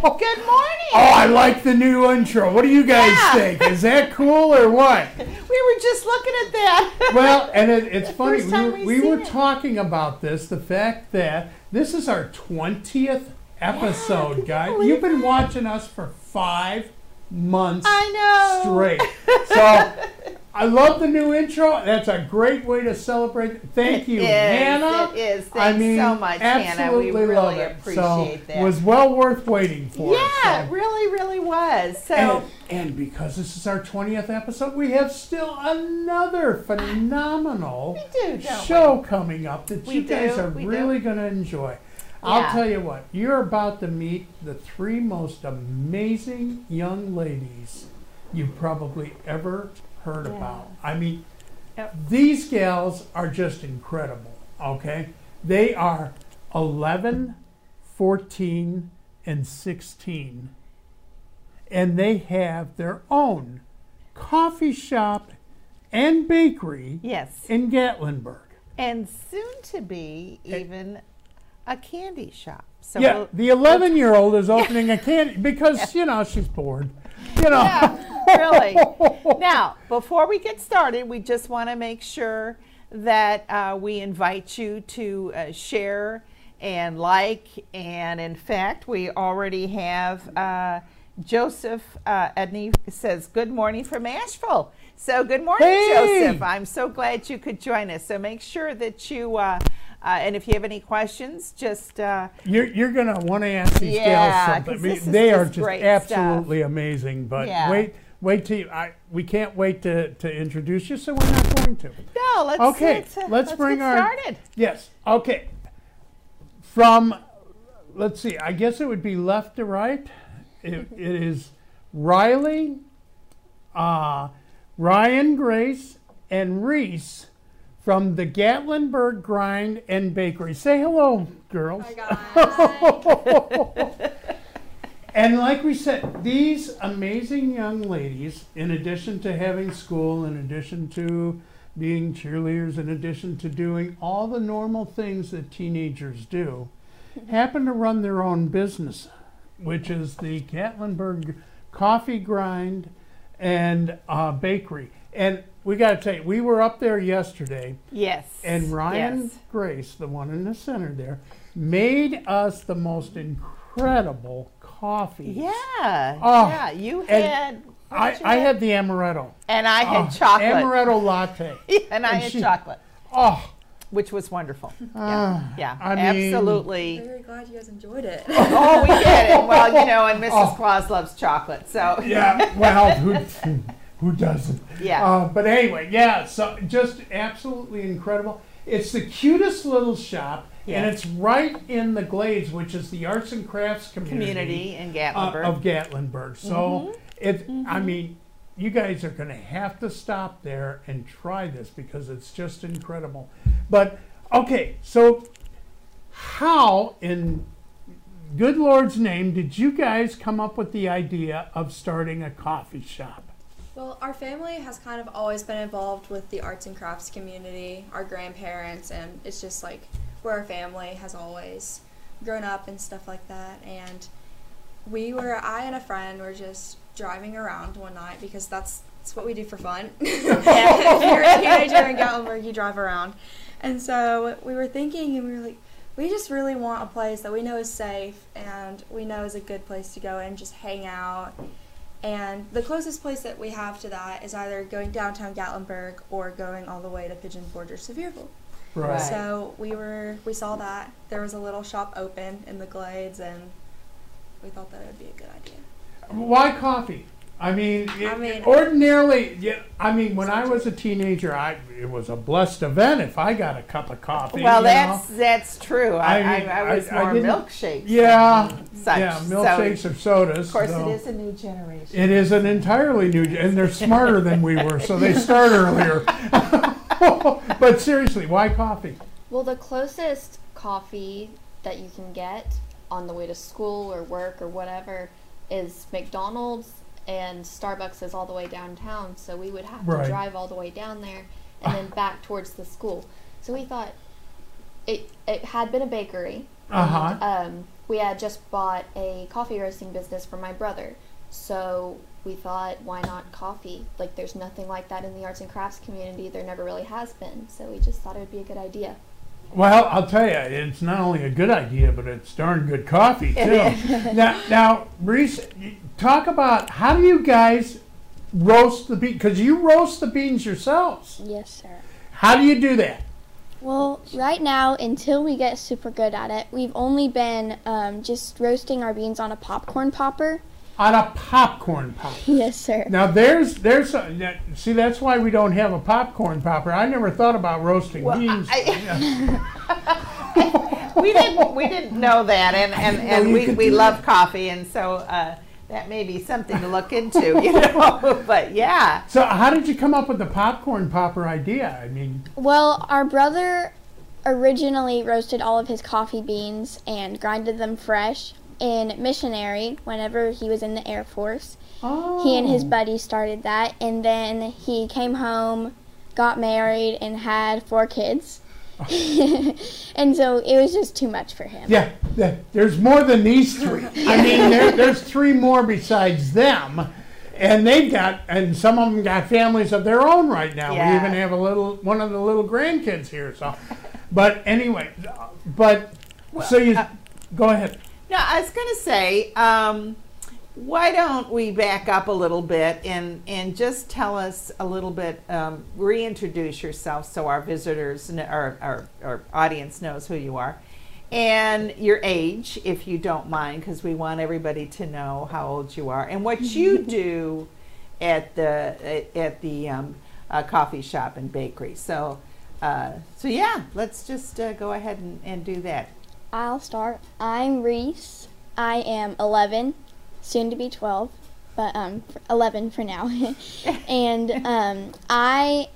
Good morning. Oh, I like the new intro. What do you guys think? Is that cool or what? We were just looking at that. Well, and it's funny. We were talking about this, the fact that this is our 20th episode, guys. You've been watching us for 5 months straight. So I love the new intro. That's a great way to celebrate. Thank you, Hannah. It is. Thanks so much, Hannah. We really appreciate that. It was well worth waiting for. Yeah, it really, really was. So, and because this is our 20th episode, we have still another phenomenal show coming up that you guys are really going to enjoy. I'll tell you what, you're about to meet the three most amazing young ladies you've probably ever heard about. I mean, these gals are just incredible, okay? They are 11, 14, and 16. And they have their own coffee shop and bakery in Gatlinburg. And soon to be even a candy shop. So yeah, the 11-year-old is opening a candy because, you know, she's bored. You know. Yeah, really. Now, before we get started, we just want to make sure that we invite you to share and like. And, in fact, we already have Joseph Edney says, good morning from Asheville. So, good morning, Joseph. I'm so glad you could join us. So, make sure that you... and if you have any questions, just... you're going to want to ask these gals something. I mean, they are just absolutely amazing. But wait till you... we can't wait to introduce you, so we're not going to. No, let's get started. Yes, okay. From, let's see, I guess it would be left to right. It is Riley, Ryan Grace, and Reese... from the Gatlinburg Grind and Bakery. Say hello, girls. Hi, guys. And like we said, these amazing young ladies, in addition to having school, in addition to being cheerleaders, in addition to doing all the normal things that teenagers do, happen to run their own business, which is the Gatlinburg Coffee Grind and Bakery. And we got to tell you, we were up there yesterday. Yes. And Ryan Grace, the one in the center there, made us the most incredible coffee. Yeah. Oh, yeah. You had... I had the amaretto. And I had chocolate. Amaretto latte. And I had chocolate. Oh. Which was wonderful. Yeah. Absolutely. I'm really glad you guys enjoyed it. Oh, we did. And, well, you know, and Mrs. Claus loves chocolate, so... Yeah. Well, who doesn't? Yeah. But anyway, so just absolutely incredible. It's the cutest little shop, and it's right in the Glades, which is the arts and crafts community in Gatlinburg. Of Gatlinburg. So, I mean, you guys are going to have to stop there and try this because it's just incredible. But, okay, so how in good Lord's name did you guys come up with the idea of starting a coffee shop? Well, our family has kind of always been involved with the arts and crafts community, our grandparents, and it's just like where our family has always grown up and stuff like that. And I and a friend were just driving around one night because that's what we do for fun. If you're a teenager in Gatlinburg, you drive around. And so we were thinking, and we were like, we just really want a place that we know is safe and we know is a good place to go and just hang out. And the closest place that we have to that is either going downtown Gatlinburg or going all the way to Pigeon Forge or Sevierville. Right. So we saw that. There was a little shop open in the Glades, and we thought that it would be a good idea. Why coffee? When I was a teenager, it was a blessed event if I got a cup of coffee. Well, that's true. I was more milkshakes. Yeah, milkshakes or sodas. Of course, it is a new generation. It is an entirely new, and they're smarter than we were, so they start earlier. But seriously, why coffee? Well, the closest coffee that you can get on the way to school or work or whatever is McDonald's. And Starbucks is all the way downtown, so we would have to drive all the way down there and then back towards the school. So we thought it had been a bakery, We had just bought a coffee roasting business for my brother, so we thought, why not coffee? Like, there's nothing like that in the arts and crafts community. There never really has been, so we just thought it would be a good idea. Well, I'll tell you, it's not only a good idea, but it's darn good coffee, too. Now, Reese, talk about how do you guys roast the beans? Because you roast the beans yourselves. Yes, sir. How do you do that? Well, right now, until we get super good at it, we've only been just roasting our beans on a popcorn popper. On a popcorn popper. Yes, sir. Now, there's a, see, that's why we don't have a popcorn popper. I never thought about roasting beans. We didn't know that, and we love coffee, and so that may be something to look into, you know. But yeah. So, how did you come up with the popcorn popper idea? I mean, well, our brother originally roasted all of his coffee beans and grinded them fresh in Missionary whenever he was in the Air Force. Oh. He and his buddy started that, and then he came home, got married, and had 4 kids. Oh. And so it was just too much for him. Yeah, there's more than these 3. I mean, there's 3 more besides them, and they've got, and some of them got families of their own right now. Yeah. We even have one of the little grandkids here. So, but anyway, but well, so you go ahead. No, I was going to say, why don't we back up a little bit and just tell us a little bit, reintroduce yourself so our visitors or audience knows who you are, and your age, if you don't mind, because we want everybody to know how old you are and what you do at the coffee shop and bakery. So, so yeah, let's just go ahead and do that. I'll start. I'm Reese. I am 11, soon to be 12, but 11 for now. And my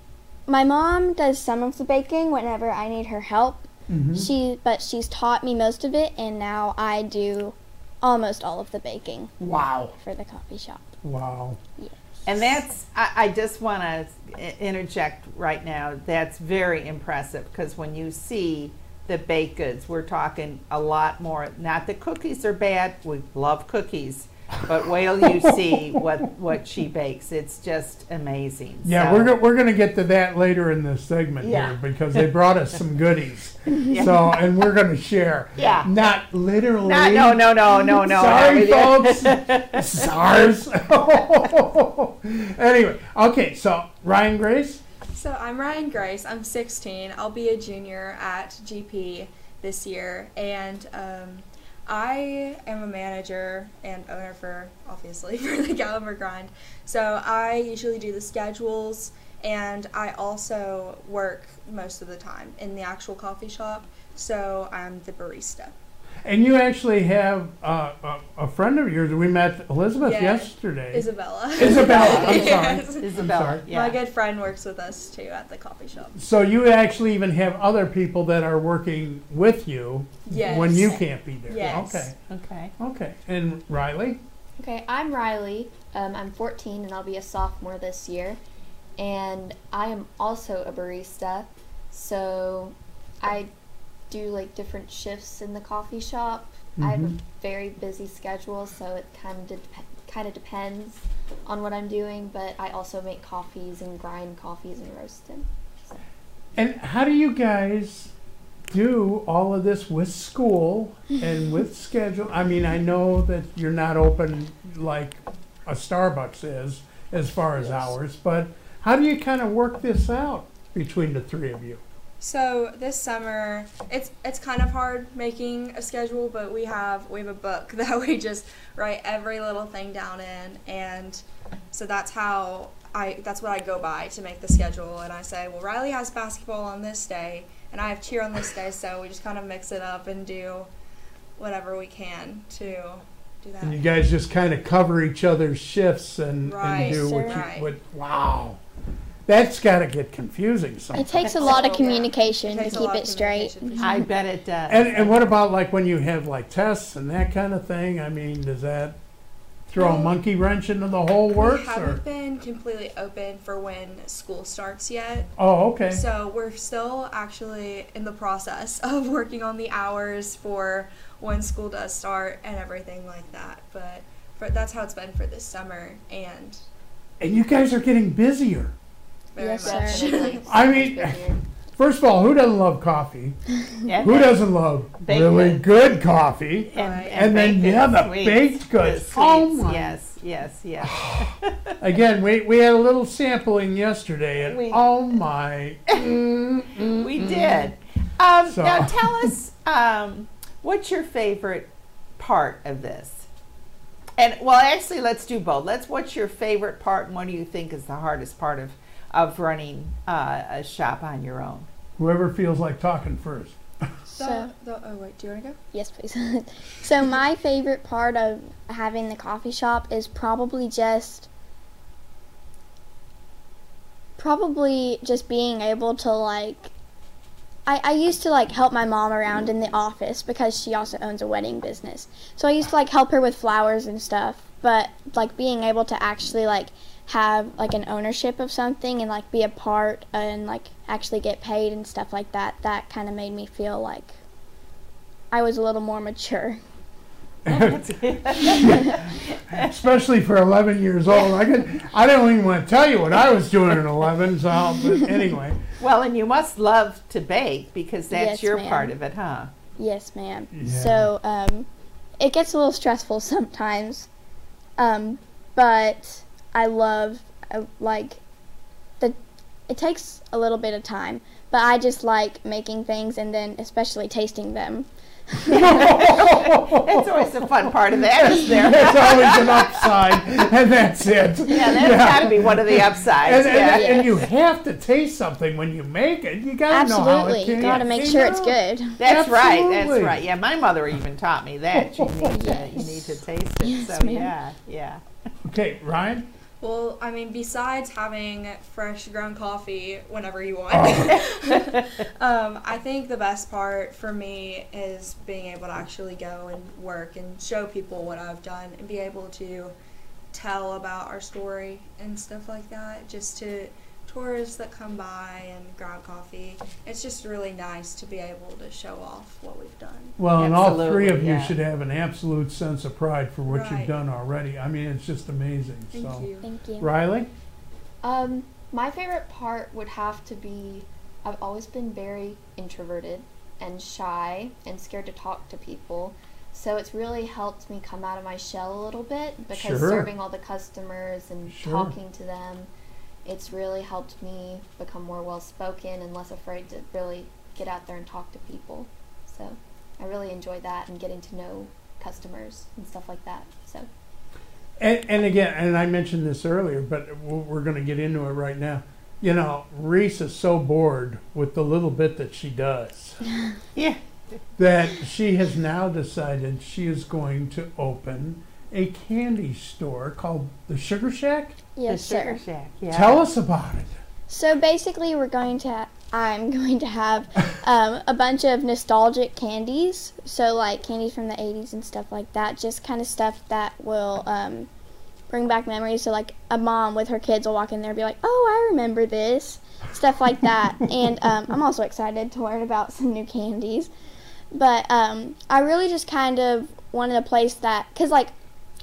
mom does some of the baking whenever I need her help. Mm-hmm. She's taught me most of it, and now I do almost all of the baking. Wow. For the coffee shop. Wow. Yes. And that's, I just want to interject right now, that's very impressive, because when you see the baked goods, we're talking a lot more, not that cookies are bad, we love cookies, but wait till you see what she bakes. It's just amazing. Yeah, so we're going to get to that later in the segment here, because they brought us some goodies. Yeah. So, and we're going to share. Yeah. Not literally. No. Sorry, folks. SARS. Anyway, okay, so Ryan Grace. So I'm Ryan Grace. I'm 16. I'll be a junior at GP this year, and I am a manager and owner for the Gatlinburg Grind. So I usually do the schedules, and I also work most of the time in the actual coffee shop. So I'm the barista. And you actually have a friend of yours. We met Elizabeth yesterday. Isabella. I'm sorry. Yes. Isabella. I'm sorry. Yeah. My good friend works with us, too, at the coffee shop. So you actually even have other people that are working with you when you can't be there. Yes. Okay. And Riley? Okay, I'm Riley. I'm 14, and I'll be a sophomore this year. And I am also a barista, so I do like different shifts in the coffee shop. Mm-hmm. I have a very busy schedule, so it kind of depends on what I'm doing, but I also make coffees and grind coffees and roast them. So. And how do you guys do all of this with school and with schedule? I mean, I know that you're not open like a Starbucks is as far as hours, but how do you kind of work this out between the 3 of you? So this summer, it's kind of hard making a schedule, but we have a book that we just write every little thing down in, and so that's what I go by to make the schedule. And I say, well, Riley has basketball on this day, and I have cheer on this day, so we just kind of mix it up and do whatever we can to do that. And you guys just kind of cover each other's shifts and do what you would. Wow. That's got to get confusing sometimes. It takes a lot of communication to keep it straight. I bet it does. And what about like when you have like tests and that kind of thing? I mean, does that Throw a monkey wrench into the whole works? We haven't been completely open for when school starts yet. Oh, okay. So we're still actually in the process of working on the hours for when school does start and everything like that. But that's how it's been for this summer. And you guys are getting busier. Yes, sir. I mean, first of all, who doesn't love coffee? Yeah. Who doesn't love really good coffee? And then you have the baked goods. Oh my! Yes, yes, yes. Again, we had a little sampling yesterday, and oh my! We did. Now tell us, what's your favorite part of this? And well, actually, let's do both. What's your favorite part, and what do you think is the hardest part of? Running a shop on your own? Whoever feels like talking first. Oh wait, do you want to go? Yes, please. So my favorite part of having the coffee shop is probably just being able to I used to help my mom around in the office because she also owns a wedding business. So I used to help her with flowers and stuff, but being able to actually have an ownership of something and be a part and actually get paid and stuff like that, that kind of made me feel like I was a little more mature. Especially for 11 years old. I don't even want to tell you what I was doing at 11, so but anyway. Well, and you must love to bake because that's your part of it, huh? Yes, ma'am. Yeah. So it gets a little stressful sometimes, but I love, it takes a little bit of time, but I just like making things and then especially tasting them. That's always the fun part of that, isn't there? There's always an upside, and that's it. Yeah, that's got to be one of the upsides. And you have to taste something when you make it. You got to know how it tastes. Absolutely, you got to make sure it's good. That's right. That's right. Yeah, my mother even taught me that. You need to taste it. Yes, so yeah. Okay, Ryan? Well, I mean, besides having fresh ground coffee whenever you want, I think the best part for me is being able to actually go and work and show people what I've done and be able to tell about our story and stuff like that, just to tourists that come by and grab coffee. It's just really nice to be able to show off what we've done. Well, and all three of you should have an absolute sense of pride for what you've done already. I mean, it's just amazing. Thank you. Riley? My favorite part would have to be, I've always been very introverted and shy and scared to talk to people. So it's really helped me come out of my shell a little bit because serving all the customers and talking to them, it's really helped me become more well-spoken and less afraid to really get out there and talk to people. So I really enjoy that and getting to know customers and stuff like that. So. And again, and I mentioned this earlier, but we're going to get into it right now. You know, Reese is so bored with the little bit that she does. Yeah. That she has now decided she is going to open a candy store called the Sugar Shack? Yes, sir. Sugar Shack, yeah. Tell us about it. So basically we're going to I'm going to have a bunch of nostalgic candies, so candies from the 80s and stuff like that, just kind of stuff that will bring back memories. So a mom with her kids will walk in there and be like, oh, I remember this, stuff like that. And I'm also excited to learn about some new candies. But I really just kind of wanted a place that, because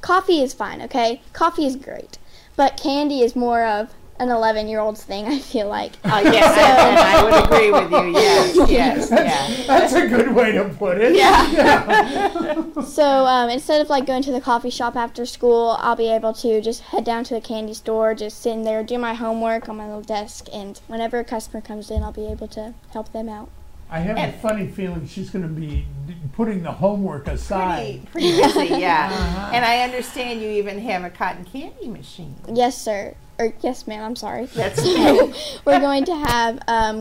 coffee is fine, okay? Coffee is great. But candy is more of an 11-year-old's thing, I feel like. Oh, yes, and I would agree with you, yes, yeah. That's a good way to put it. Yeah. So instead of, going to the coffee shop after school, I'll be able to just head down to the candy store, just sit in there, do my homework on my little desk, and whenever a customer comes in, I'll be able to help them out. I have a funny feeling she's going to be putting the homework aside. Pretty busy, yeah. Uh-huh. And I understand you even have a cotton candy machine. Yes, sir. Or yes, ma'am, I'm sorry. That's okay. We're going to have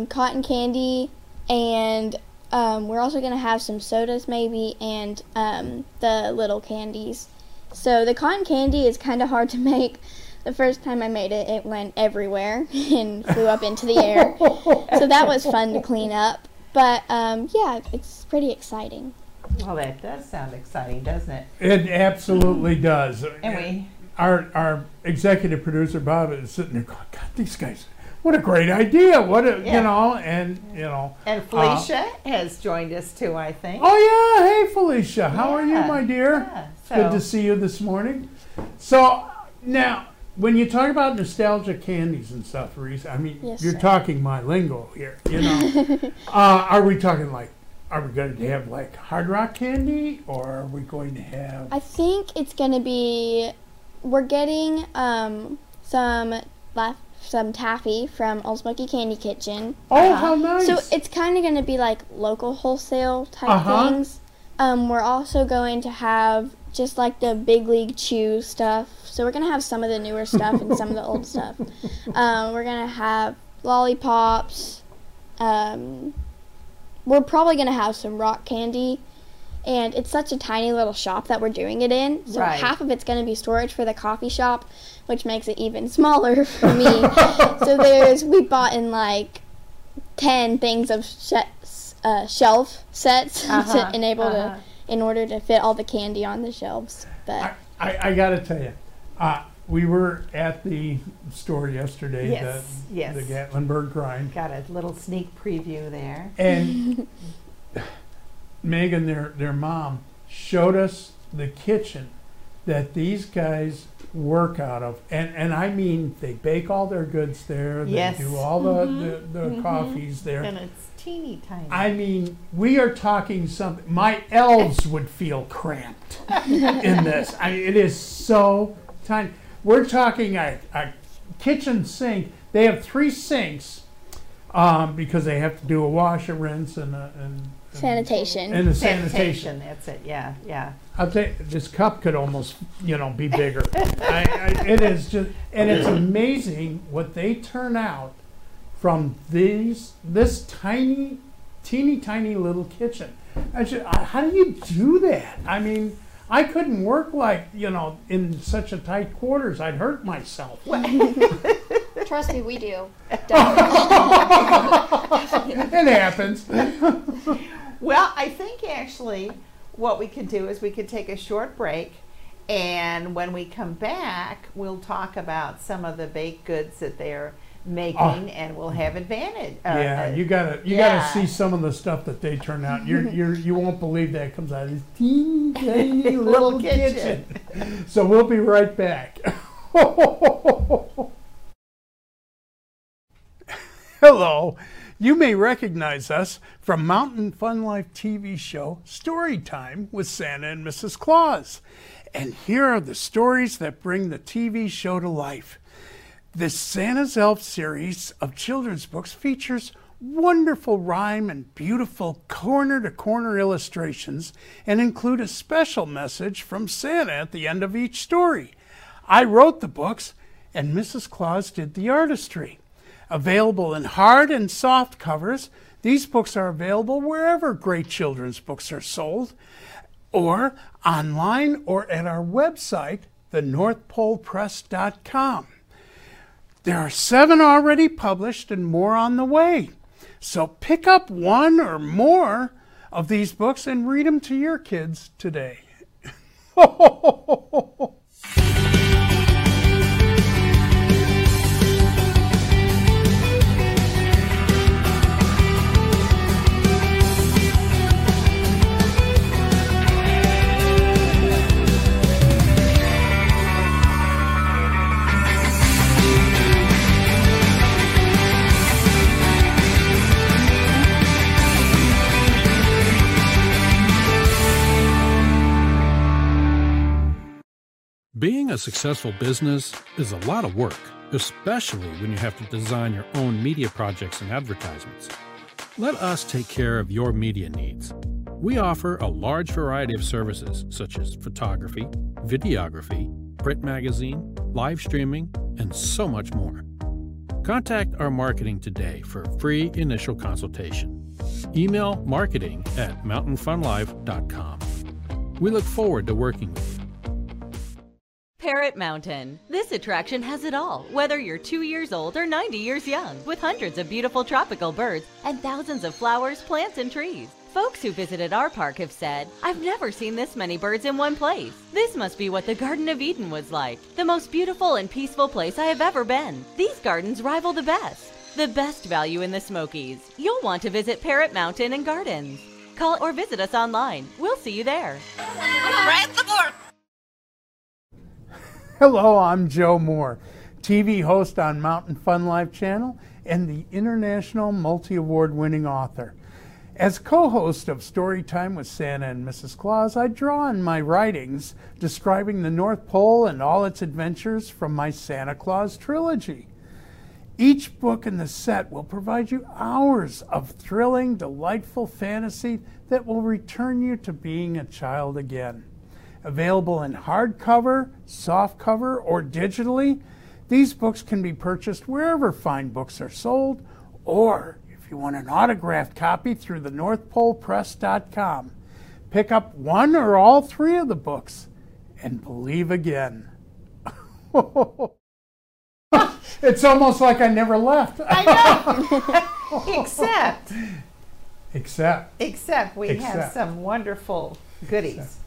cotton candy, and we're also going to have some sodas maybe, and the little candies. So the cotton candy is kind of hard to make. The first time I made it, it went everywhere and flew up into the air. So that was fun to clean up. But, yeah, it's pretty exciting. Well, that does sound exciting, doesn't it? It absolutely does. And our executive producer Bob is sitting there going, God, these guys, what a great idea! What a you know, and you know. And Felicia has joined us too, I think. Oh yeah, hey Felicia, how are you, my dear? Yeah. So, good to see you this morning. So now, when you talk about nostalgia candies and stuff, Reese, I mean, you're talking my lingo here. You know, are we talking like? Are we going to have like Hard Rock candy, or are we going to have? I think it's going to be. We're getting some taffy from Old Smoky Candy Kitchen. Oh, how nice! So it's kind of going to be like local wholesale type things. We're also going to have just like the Big League Chew stuff. So we're going to have some of the newer stuff and some of the old stuff. We're going to have lollipops. We're probably going to have some rock candy, and it's such a tiny little shop that we're doing it in, so half of it's going to be storage for the coffee shop, which makes it even smaller for me. So we bought in like 10 things of shelf sets to enable to, in order to fit all the candy on the shelves. But I got to tell you, we were at the store yesterday, the Gatlinburg Grind. Got a little sneak preview there. And Megan, their mom, showed us the kitchen that these guys work out of. And I mean, they bake all their goods there. They do all the coffees there. And it's teeny tiny. I mean, we are talking something. My elves would feel cramped in this. I mean, it is so tiny. We're talking a kitchen sink. They have 3 sinks because they have to do a wash, a rinse, and sanitation. And the sanitation. That's it. Yeah, yeah. I'll tell you, this cup could almost, be bigger. It is just, and it's amazing what they turn out from this tiny, teeny tiny little kitchen. How do you do that? I mean, I couldn't work like, in such a tight quarters. I'd hurt myself. Trust me, we do. It happens. Well, I think actually what we could do is we could take a short break, and when we come back, we'll talk about some of the baked goods that they're making, and we'll have advantage. You gotta see some of the stuff that they turn out. You won't believe that comes out of this teeny tiny little kitchen. So we'll be right back. Hello, you may recognize us from Mountain Fun Life TV show Storytime with Santa and Mrs. Claus, and here are the stories that bring the TV show to life. This Santa's Elf series of children's books features wonderful rhyme and beautiful corner-to-corner illustrations, and include a special message from Santa at the end of each story. I wrote the books, and Mrs. Claus did the artistry. Available in hard and soft covers, these books are available wherever great children's books are sold, or online, or at our website, the NorthPolePress.com. There are 7 already published and more on the way. So pick up one or more of these books and read them to your kids today. Being a successful business is a lot of work, especially when you have to design your own media projects and advertisements. Let us take care of your media needs. We offer a large variety of services such as photography, videography, print magazine, live streaming, and so much more. Contact our marketing today for a free initial consultation. Email marketing@mountainfunlife.com. We look forward to working with you. Parrot Mountain. This attraction has it all, whether you're 2 years old or 90 years young, with hundreds of beautiful tropical birds and thousands of flowers, plants, and trees. Folks who visited our park have said, "I've never seen this many birds in one place. This must be what the Garden of Eden was like. The most beautiful and peaceful place I have ever been. These gardens rival the best. The best value in the Smokies. You'll want to visit Parrot Mountain and Gardens. Call or visit us online. We'll see you there." Hello, I'm Joe Moore, TV host on Mountain Fun Life channel and the international multi-award winning author. As co-host of Storytime with Santa and Mrs. Claus, I draw on my writings describing the North Pole and all its adventures from my Santa Claus trilogy. Each book in the set will provide you hours of thrilling, delightful fantasy that will return you to being a child again. Available in hardcover, softcover, or digitally, these books can be purchased wherever fine books are sold, or if you want an autographed copy through the NorthPolePress.com. Pick up one or all three of the books and believe again. It's almost like I never left. I know. Except we have some wonderful goodies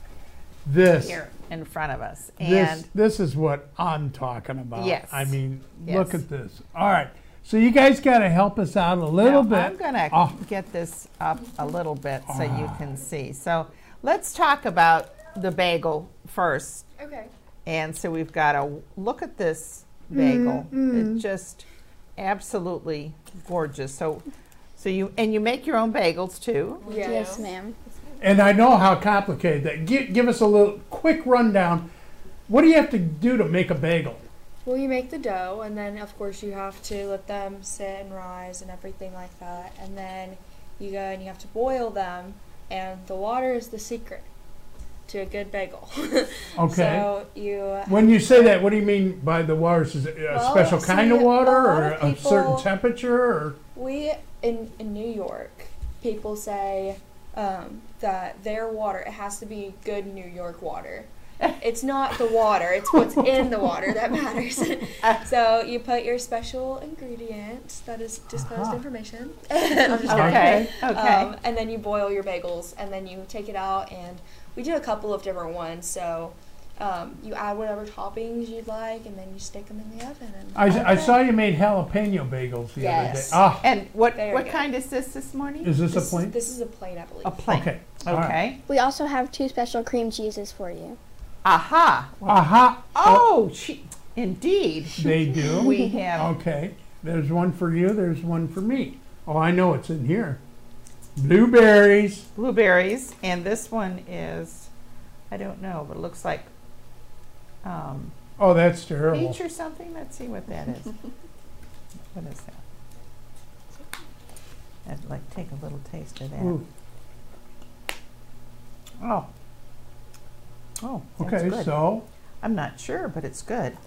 this here in front of us. And this is what I'm talking about. Yes. I mean, look at this. All right. So you guys got to help us out a little bit. I'm going to get this up a little bit so you can see. So let's talk about the bagel first. Okay. And so we've got to look at this bagel. It's just absolutely gorgeous. So you make your own bagels too. Yes ma'am. And I know how complicated that. Give us a little quick rundown. What do you have to do to make a bagel? Well, you make the dough, and then of course you have to let them sit and rise and everything like that, and then you go and you have to boil them, and the water is the secret to a good bagel. Okay. So when you say that, what do you mean by the water? Is it a special kind of water or a certain temperature? Or? We, in New York, people say that their water, it has to be good New York water. It's not the water, it's what's in the water that matters. So you put your special ingredient that is disclosed information. And then you boil your bagels, and then you take it out, and we did a couple of different ones, so you add whatever toppings you'd like, and then you stick them in the oven. And I saw you made jalapeno bagels the other day. Ah. And what kind is this morning? Is this a plain? This is a plain, I believe. A plain. Okay. Okay. Right. We also have two special cream cheeses for you. Aha! Well, aha! Oh, indeed. They do. We have. Okay. There's one for you. There's one for me. Oh, I know it's in here. Blueberries. Blueberries, and this one is, I don't know, but it looks like oh, that's terrible. Peach or something? Let's see what that is. What is that? I'd like to take a little taste of that. Ooh. Oh. Oh, okay, good. So. I'm not sure, but it's good.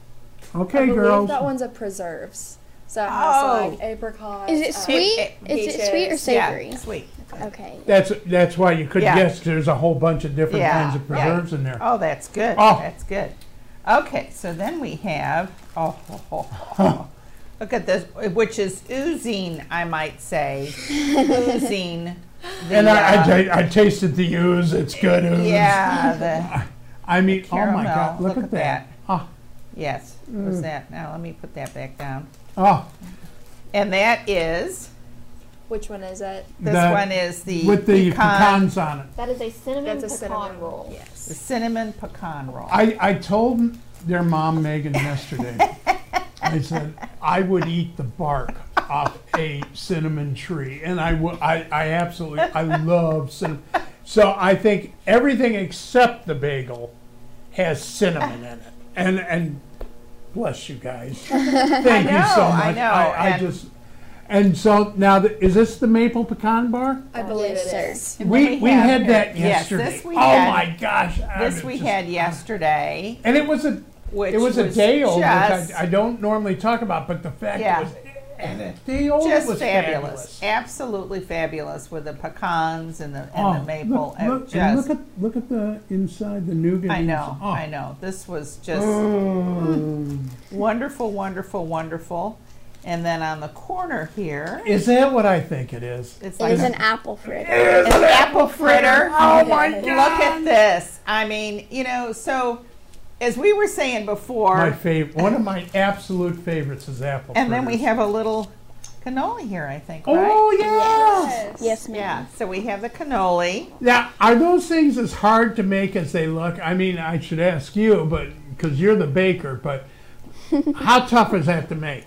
Okay, girls. That one's a preserves. So it has like apricots. Is it sweet? Is it sweet or savory? Yeah, sweet. Okay. That's why you couldn't guess. There's a whole bunch of different kinds of preserves in there. Oh, that's good. Oh. That's good. Okay, so then we have look at this, which is oozing, I might say, oozing. I tasted the ooze. It's good ooze. Yeah. I mean, oh my God! Look at that. Oh. Yes. What was that? Now let me put that back down. Oh. And that is? Which one is it? This one is the with the pecans on it. That is a cinnamon pecan roll. Yes. The cinnamon pecan roll. I told their mom, Megan, yesterday, I said, I would eat the bark off a cinnamon tree. And I absolutely, I love cinnamon. So I think everything except the bagel has cinnamon in it. And bless you guys. Thank you so much. I know. And so now, is this the maple pecan bar? I believe it is. We had that yesterday. Yes, my gosh. This we had yesterday. And it was a day old, which I don't normally talk about, but the fact it was a day old was fabulous. Absolutely fabulous with the pecans and the maple. Look at the inside, the nougat. I know, I know. This was just wonderful, wonderful, wonderful. And then on the corner here. Is that what I think it is? It's like an apple fritter. It's an apple fritter. Oh my God. Look at this. I mean, you know, so as we were saying before. My favorite, one of my absolute favorites is apple fritters. And then we have a little cannoli here, I think, right? Oh, yes. Yes, ma'am. Yeah, so we have the cannoli. Now, are those things as hard to make as they look? I mean, I should ask you, but because you're the baker, but how tough is that to make?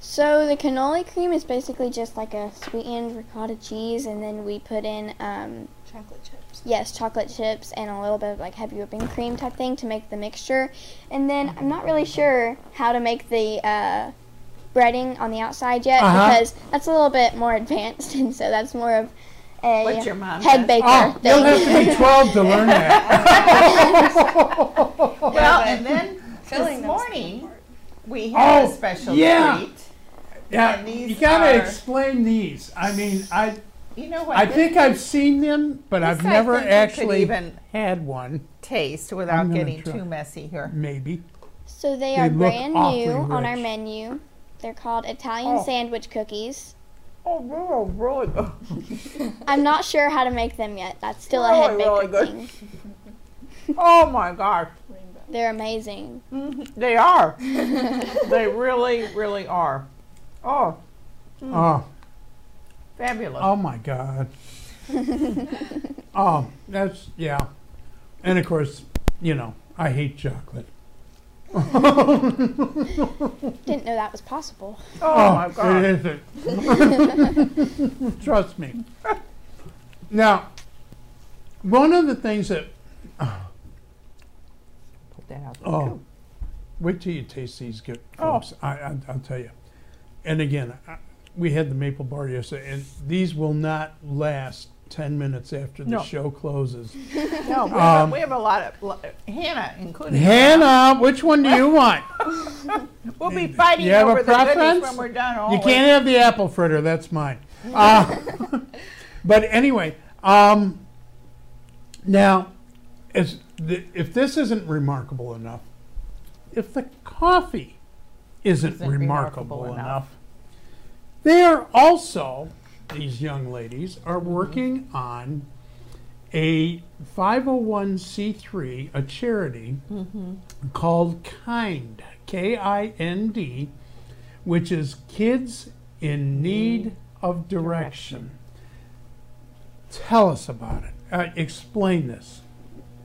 So the cannoli cream is basically just like a sweetened ricotta cheese, and then we put in chocolate chips. Yes, chocolate chips and a little bit of like heavy whipping cream type thing to make the mixture. And then I'm not really sure how to make the breading on the outside yet because that's a little bit more advanced, and so that's more of a head baker thing. You'll have to be 12 to learn that. Well, and then this morning we have a special treat. Yeah, you gotta explain these. I mean, I think I've seen them, but I've never actually even had one. Taste without getting too messy here. Maybe. So they are brand new on our menu. They're called Italian sandwich cookies. Oh, really good. I'm not sure how to make them yet. That's still a head baker thing. Oh my gosh. They're amazing. Mm-hmm. They are. They really, really are. Oh. Mm. Oh. Fabulous. Oh my God. Oh, that's, yeah. And of course, you know, I hate chocolate. Didn't know that was possible. Oh my God. It isn't. Trust me. Now, one of the things that... Oh, wait till you taste these good folks. I'll tell you. And again, we had the maple bar yesterday, and these will not last 10 minutes after the show closes. No, we have a lot of Hannah, including Hannah. Which one do you want? We'll be fighting over the goodies when we're done. Always. You can't have the apple fritter. That's mine. But anyway, now it's. If this isn't remarkable enough, if the coffee isn't remarkable enough, they are also, these young ladies, are working on a 501c3, a charity called KIND, K-I-N-D, which is Kids in Need of Direction. Tell us about it. Explain this.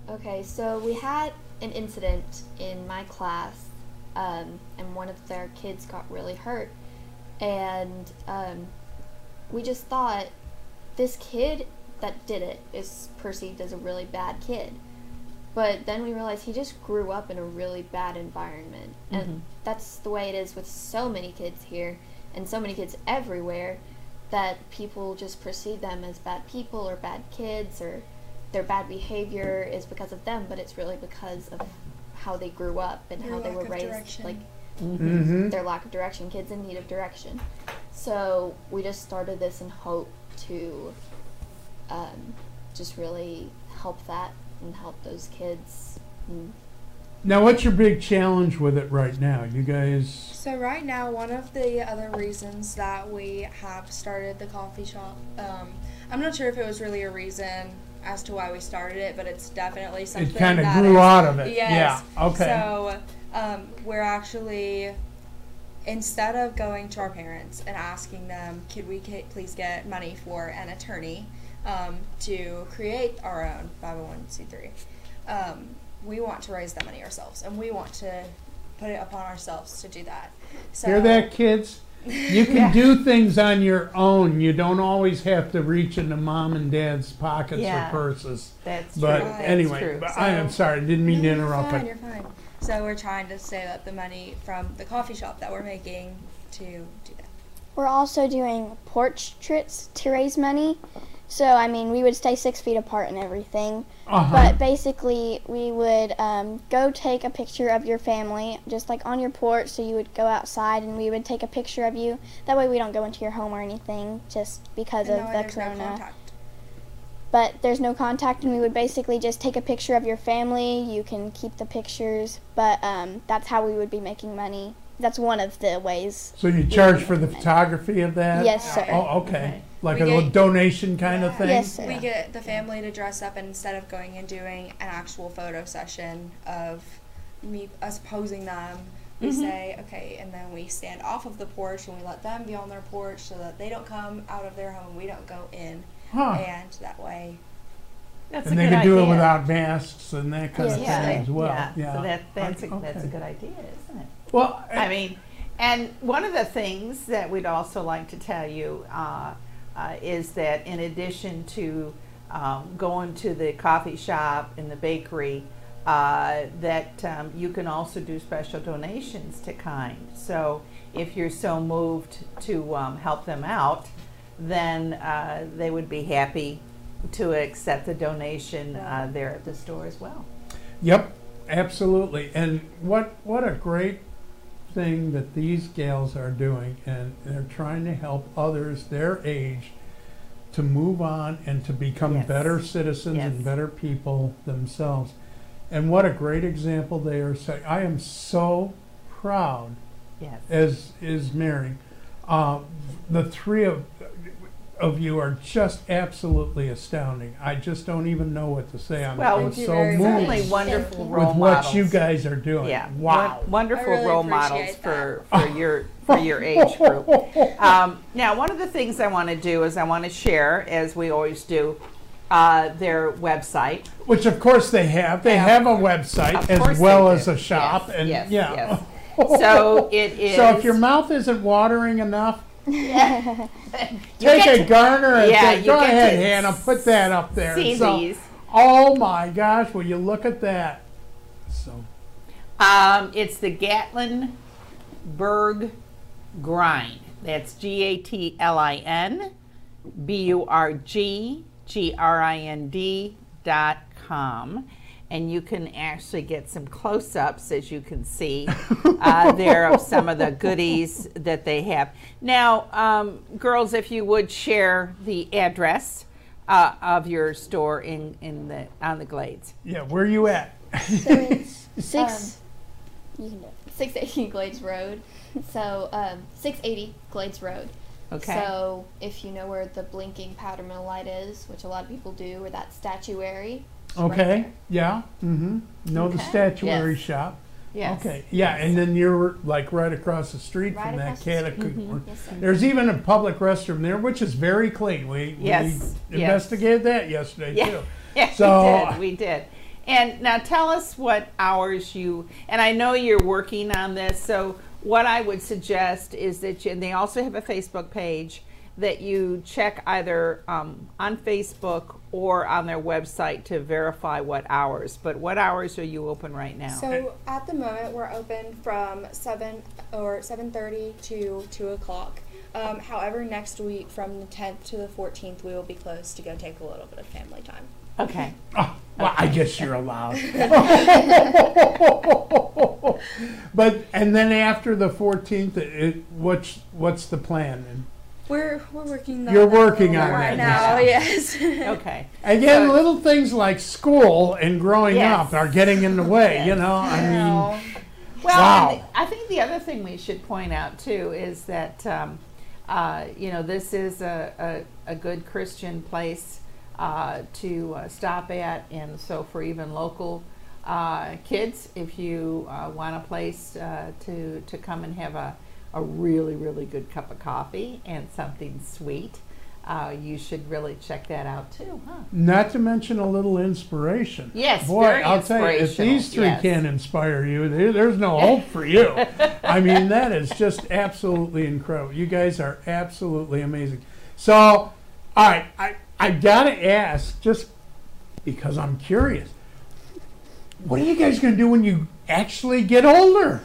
Okay, so we had an incident in my class, and one of their kids got really hurt, and we just thought this kid that did it is perceived as a really bad kid, but then we realized he just grew up in a really bad environment, and that's the way it is with so many kids here and so many kids everywhere, that people just perceive them as bad people or bad kids, or their bad behavior is because of them, but it's really because of how they grew up and how they were raised, like their lack of direction, kids in need of direction. So we just started this in hope to just really help that and help those kids. Now, what's your big challenge with it right now, you guys? So right now, one of the other reasons that we have started the coffee shop, I'm not sure if it was really a reason as to why we started it, but it's definitely something that... It kind of grew out of it. Yes. Yeah, okay. So we're actually, instead of going to our parents and asking them, could we please get money for an attorney to create our own 501c3, we want to raise that money ourselves, and we want to put it upon ourselves to do that. So, hear that, kids? You can do things on your own. You don't always have to reach into mom and dad's pockets or purses. That's true. But anyway, so, I am sorry. I didn't mean to interrupt. You're fine, you're fine. So we're trying to save up the money from the coffee shop that we're making to do that. We're also doing portraits to raise money. So, I mean, we would stay 6 feet apart and everything. But basically, we would go take a picture of your family, just like on your porch, so you would go outside and we would take a picture of you. That way we don't go into your home or anything, just because of the corona. No, but there's no contact, and we would basically just take a picture of your family. You can keep the pictures, but that's how we would be making money That's one of the ways. So you charge for the photography of that? Yes, sir. Oh, okay. Like a little donation kind of thing? Yes, sir. We get the family to dress up, and instead of going and doing an actual photo session of us posing them, we say, okay, and then we stand off of the porch and we let them be on their porch so that they don't come out of their home, we don't go in, and that way. That's and a they good can idea. Do it without masks and that kind of thing as well. Yeah, so that's a good idea, isn't it? Well, I mean, and one of the things that we'd also like to tell you is that in addition to going to the coffee shop and the bakery, that you can also do special donations to KIND. So if you're so moved to help them out, then they would be happy to accept the donation there at the store as well. Yep, absolutely. And what a great thing that these gals are doing, and they're trying to help others their age to move on and to become better citizens and better people themselves. And what a great example they are setting. I am so proud, as is Mary. The three of you are just absolutely astounding. I just don't even know what to say. I'm so moved wonderful role with models. What you guys are doing. Yeah. Wow. Wonderful really role models for your age group. Now, one of the things I want to do is I want to share, as we always do, their website, which of course they have. They have a website as well as a shop, and so it is. So if your mouth isn't watering enough, take a garner and say, "Go ahead, Hannah, put that up there." See these. Oh my gosh! Will you look at that? So, it's the Gatlinburg Grind. That's GATLINBURG.com, and you can actually get some close-ups, as you can see there, of some of the goodies that they have. Now, girls, if you would share the address of your store on the Glades. Yeah, where are you at? So it's 680 Glades Road. So 680 Glades Road. Okay. So if you know where the blinking powder mill light is, which a lot of people do, or that statuary. Okay. Right the statuary shop. Yes. Okay. Yeah, yes. And then you're like right across the street from that catacomb. There's even a public restroom there, which is very clean. We investigated that yesterday too. Yes, so we did. And now tell us what hours you, and I know you're working on this, so what I would suggest is that you, and they also have a Facebook page, that you check either on Facebook or on their website to verify what hours. But what hours are you open right now? So at the moment we're open from 7:30 to 2 o'clock. However, next week from the 10th to the 14th we will be closed to go take a little bit of family time. Okay. Oh, well, I guess you're allowed. But and then after the 14th, what's the plan? And we're working. You're working on that right now. Yes. Okay. Again, little things like school and growing up are getting in the way. You know, I mean. Well, I think the other thing we should point out too is that you know, this is a good Christian place to stop at, and so for even local kids, if you want a place to come and have a really, really good cup of coffee and something sweet, you should really check that out too, huh? Not to mention a little inspiration. Yes, boy, I'll tell you, if these three can't inspire you, there's no hope for you. I mean, that is just absolutely incredible. You guys are absolutely amazing. So, all right, I gotta ask, just because I'm curious, what are you guys gonna do when you actually get older?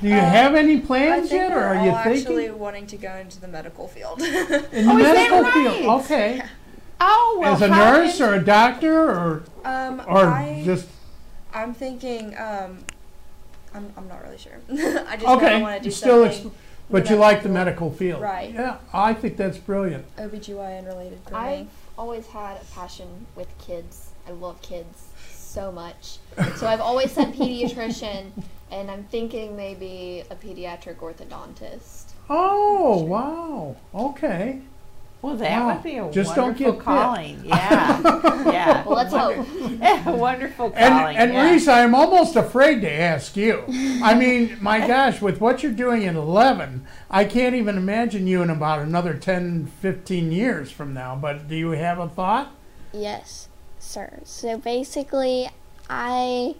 Do you have any plans yet, or are you thinking? Actually wanting to go into the medical field. in the medical field, okay. Yeah. Oh, well, as a nurse or a doctor, I'm thinking. I'm not really sure. I just want to do something. But you like the medical field. Right. Yeah, I think that's brilliant. OBGYN related. I've always had a passion with kids. I love kids so much. So I've always said pediatrician and I'm thinking maybe a pediatric orthodontist. Oh, wow. Okay. Well, that would be a wonderful calling. Yeah. Yeah. Well, let's hope. A wonderful calling. And Reese, I'm almost afraid to ask you. I mean, my gosh, with what you're doing in 11, I can't even imagine you in about another 10, 15 years from now. But do you have a thought? Yes, sir. So basically, I'm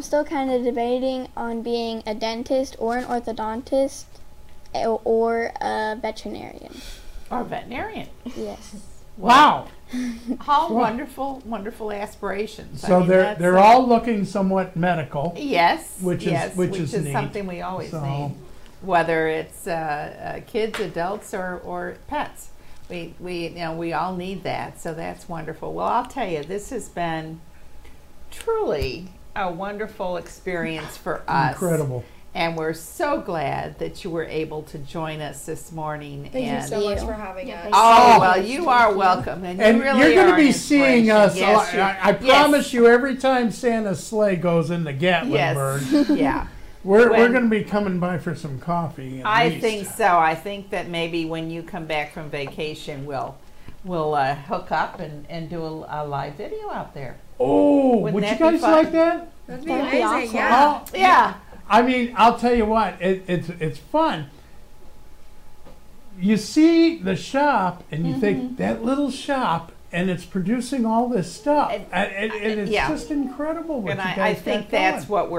still kind of debating on being a dentist or an orthodontist or a veterinarian. Or a veterinarian. Yes. Wow. All wonderful, wonderful aspirations. So I mean, they're all looking somewhat medical. Yes. Which is something we always need, whether it's kids, adults, or pets. We all need that. So that's wonderful. Well, I'll tell you, this has been truly a wonderful experience for us. Incredible. And we're so glad that you were able to join us this morning. Thank you so much for having us. Oh, well, you are welcome. And really you're going to be seeing us. Yes, I promise you, every time Santa's sleigh goes into Gatlinburg, we're going to be coming by for some coffee. I think so. I think that maybe when you come back from vacation, we'll hook up and do a live video out there. Oh, would you guys like that? That'd be amazing. Awesome. Yeah. Oh, yeah. I mean, I'll tell you what, it's fun. You see the shop and you think, that little shop, and it's producing all this stuff. And it's just incredible what you guys got going. I think that's what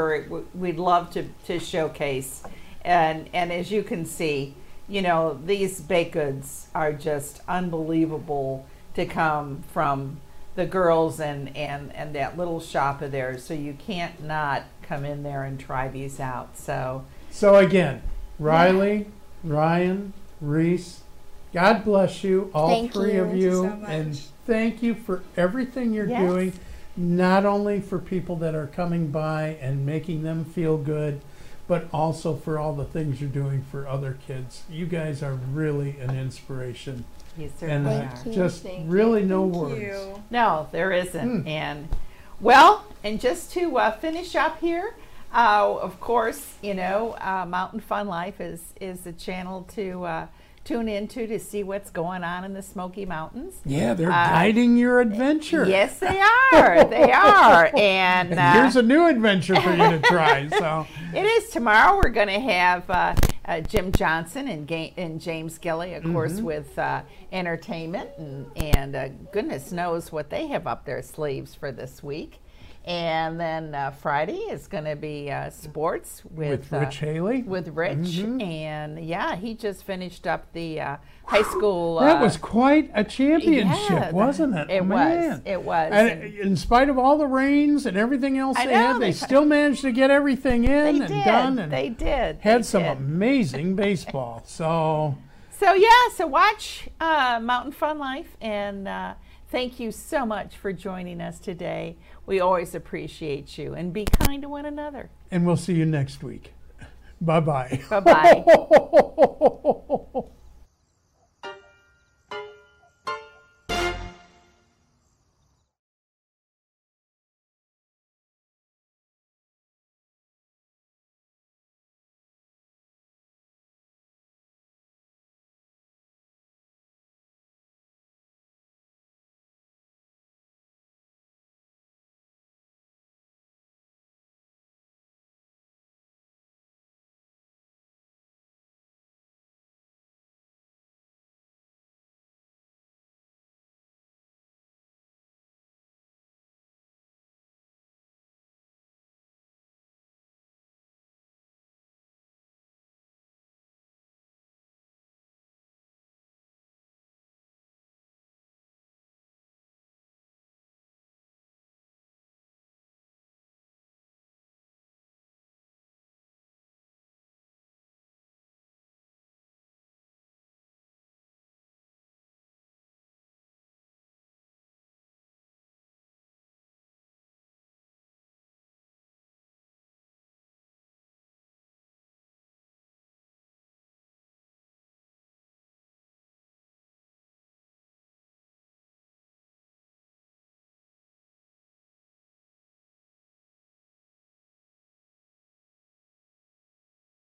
we'd love to showcase. And as you can see, you know, these baked goods are just unbelievable to come from the girls and that little shop of theirs. So you can't not come in there and try these out. So again, Riley, Ryan, Reese, God bless you, all three of you, and thank you for everything you're doing, not only for people that are coming by and making them feel good, but also for all the things you're doing for other kids. You guys are really an inspiration. You certainly are. Just really no words. No, there isn't. And well, and just to finish up here, of course, you know, Mountain Fun Life is the channel to tune into to see what's going on in the Smoky Mountains. Yeah, they're guiding your adventure. Yes, they are. They are. And here's a new adventure for you to try. So it is tomorrow. We're going to have Jim Johnson and James Gilly, of course, with entertainment, and goodness knows what they have up their sleeves for this week. And then Friday is going to be sports with Rich Haley. With Rich, and he just finished up the high school. That was quite a championship, wasn't it? It was. And in spite of all the rains and everything else they still managed to get everything in done. And they did. Had some amazing baseball. So watch Mountain Fun Life, and thank you so much for joining us today. We always appreciate you, and be kind to one another. And we'll see you next week. Bye-bye. Bye-bye.